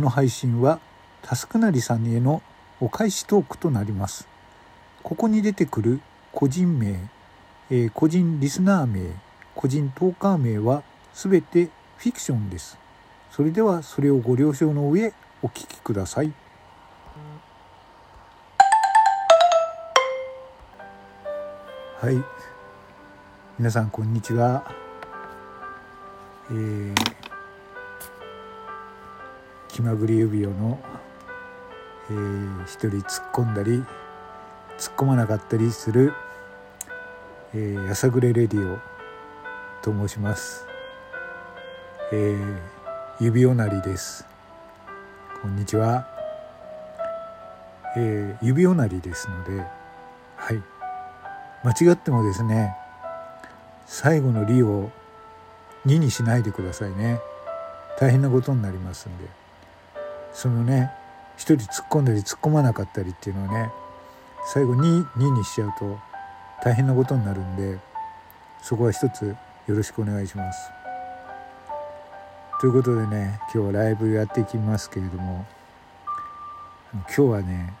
この配信はタスクなりさんへのお返しトークとなります。ここに出てくる個人名、個人リスナー名、個人トーカー名はすべてフィクションです。それではそれをご了承の上お聞きください。はい、皆さんこんにちは。気まぐれ指輪の、一人突っ込んだり突っ込まなかったりする、やさぐれレディオと申します。指輪なりです。こんにちは。指輪なりですので、はい、間違ってもですね、最後のりを2にしないでくださいね。大変なことになりますんで、そのね、一人突っ込んだり突っ込まなかったりっていうのをね、最後に2にしちゃうと大変なことになるんで、そこは一つよろしくお願いします。ということでね、今日はライブやっていきますけれども、今日はね、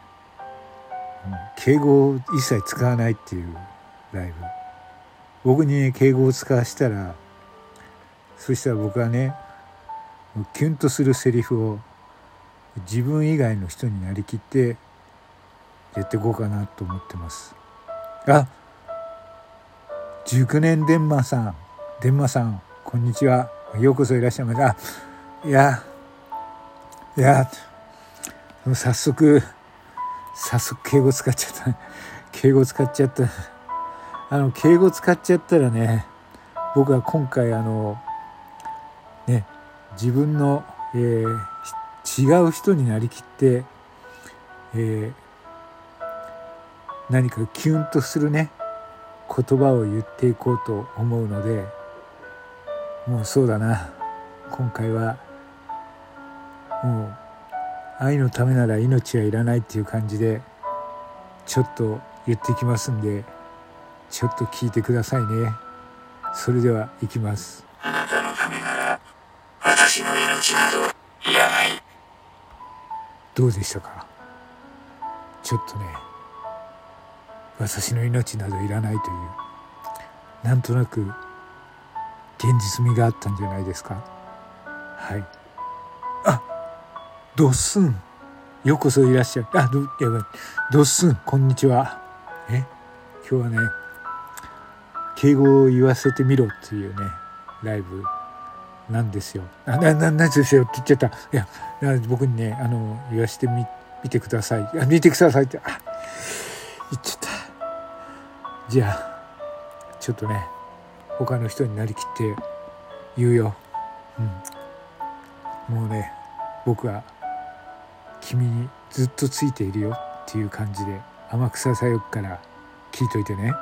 敬語を一切使わないっていうライブ。僕にね、敬語を使わせたら、そしたら僕はね、キュンとするセリフを自分以外の人になりきってやっていこうかなと思ってます。あ、熟年デンマさんこんにちは。ようこそいらっしゃいました。いや早速敬語使っちゃった。敬語使っちゃったらね、僕は今回ね、自分の、違う人になりきって、何かキュンとするね、言葉を言っていこうと思うので、もうそうだな、今回はもう愛のためなら命はいらないっていう感じでちょっと言ってきますんで、ちょっと聞いてくださいね。それでは行きます。あなたのためなら私の命などいらない。どうでしたか？ちょっとね、私の命などいらないという、なんとなく現実味があったんじゃないですか。はい。あ、ドッスン、ようこそいらっしゃる。あ、やばい。ドッスン、こんにちは。今日はね、敬語を言わせてみろっていうね、ライブなんですよ。なんですよって言っちゃった。いや、僕にね、言わせてみてください。見てくださいって、あ、言っちゃった。じゃあ、ちょっとね、他の人になりきって言うよ、もうね、僕は君にずっとついているよっていう感じで天草さよくから聞いといてね。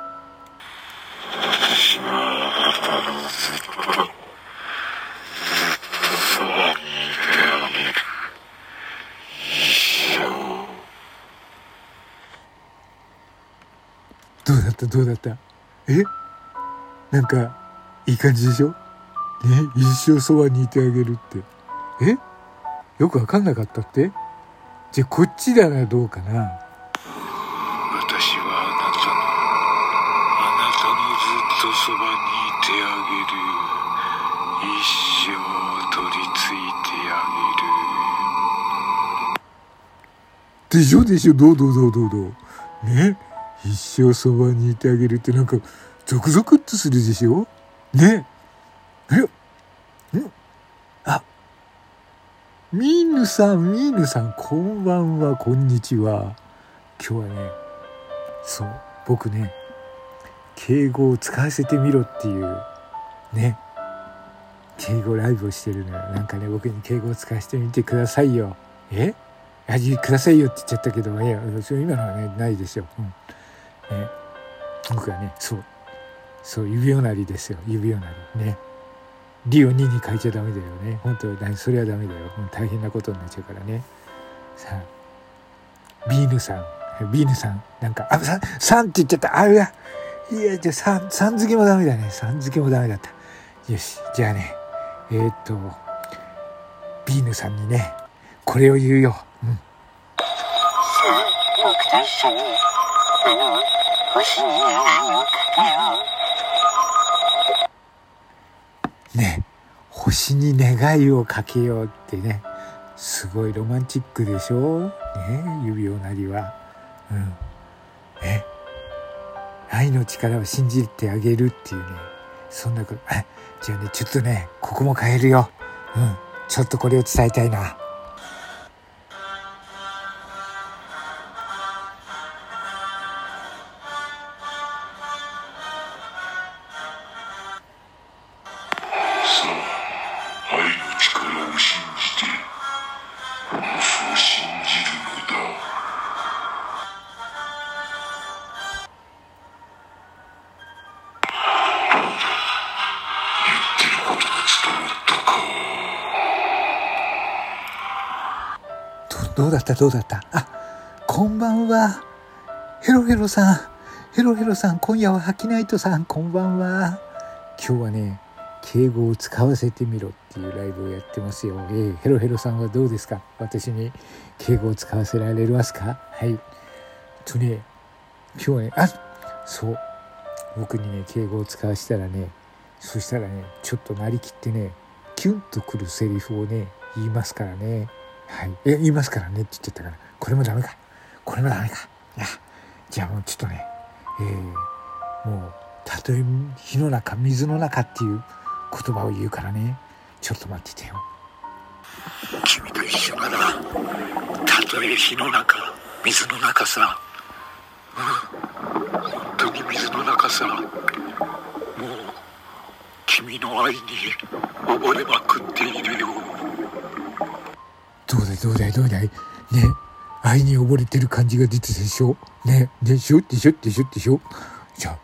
私はあなたのずっとずっとそばにいるよね、一生。どうだったなんかいい感じでしょ、ね、一生そばにいてあげるってよく分かんなかったって。じゃあこっちだな、どうかな。私はあなたのずっとそばにいてあげる、一生取りついてあげる。でしょどうね、一生そばにいてあげるって、なんかゾクゾクっとするでしょね。あ、ミーヌさんこんばんは、こんにちは。今日はね、そう、僕ね、敬語を使わせてみろっていうね、敬語ライブをしてるのよ。なんかね、僕に敬語を使わせてみてくださいよ。くださいよって言っちゃったけど、いや、今のはね、ないでしょ。僕はね、そう指をなりですよ。指をなりね、りを2に変えちゃダメだよね。本当だ、それはダメだよ。大変なことになっちゃうからね。さあ、ビーヌさん、なんかあ、さんって言っちゃった。あれだ、いや、じゃあさん付けもダメだね。さん付けもダメだった。よし、じゃあね、ビーヌさんにね、これを言うよ、うん、僕と一緒にあの星に願いをかけようね、星に願いをかけようってね、すごいロマンチックでしょ、ね、指おなりは、うんね、愛の力を信じてあげるっていうね、そんなことじゃあね、ちょっとねここも変えるよ、うん、ちょっとこれを伝えたいな。どうだったあ、こんばんは。ヘロヘロさん、今夜はハキナイトさん、こんばんは。今日はね、敬語を使わせてみろっていうライブをやってますよ。ヘロヘロさんはどうですか？私に敬語を使わせられますか？はい。とね、今日はね、そう、僕にね、敬語を使わせたらね、そしたらね、ちょっとなりきってね、キュンとくるセリフをね、言いますからね。はい、言いますからねって言っちゃったから、これもダメか。じゃあもうちょっとね、もうたとえ火の中水の中っていう言葉を言うからね、ちょっと待っててよ。君と一緒ならたとえ火の中水の中さ、うん、本当に水の中さ、もう君の愛に溺れまくっているよ。どうだいね、愛に溺れてる感じが出てでしょね、でしょ。じゃあ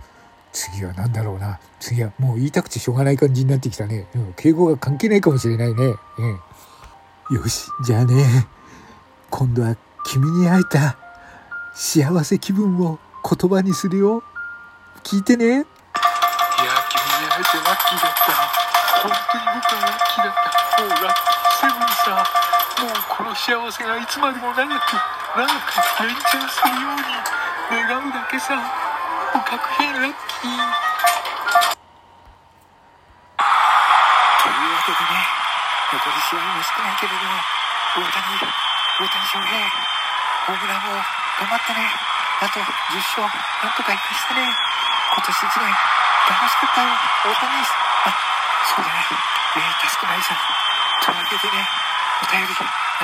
次は何だろうな。次はもう言いたくてしょうがない感じになってきたね、うん、敬語が関係ないかもしれないね、うん、よし、じゃあね、今度は君に会えた幸せ気分を言葉にするよ。聞いてね。いや、君に会えてラッキーだった。本当に僕はラッキーだった。もうラッキーセブンさ、もうこの幸せがいつまでも長く延長するように願うだけさ。もう確変ラッキー。というわけでね、残り試合も少ないけれど、大谷翔平、ホームランも頑張ったね。あと10勝なんとか生かしてね。今年1年楽しかったよ、大谷。そうだね、助けないさ。というわけでね、お便りあ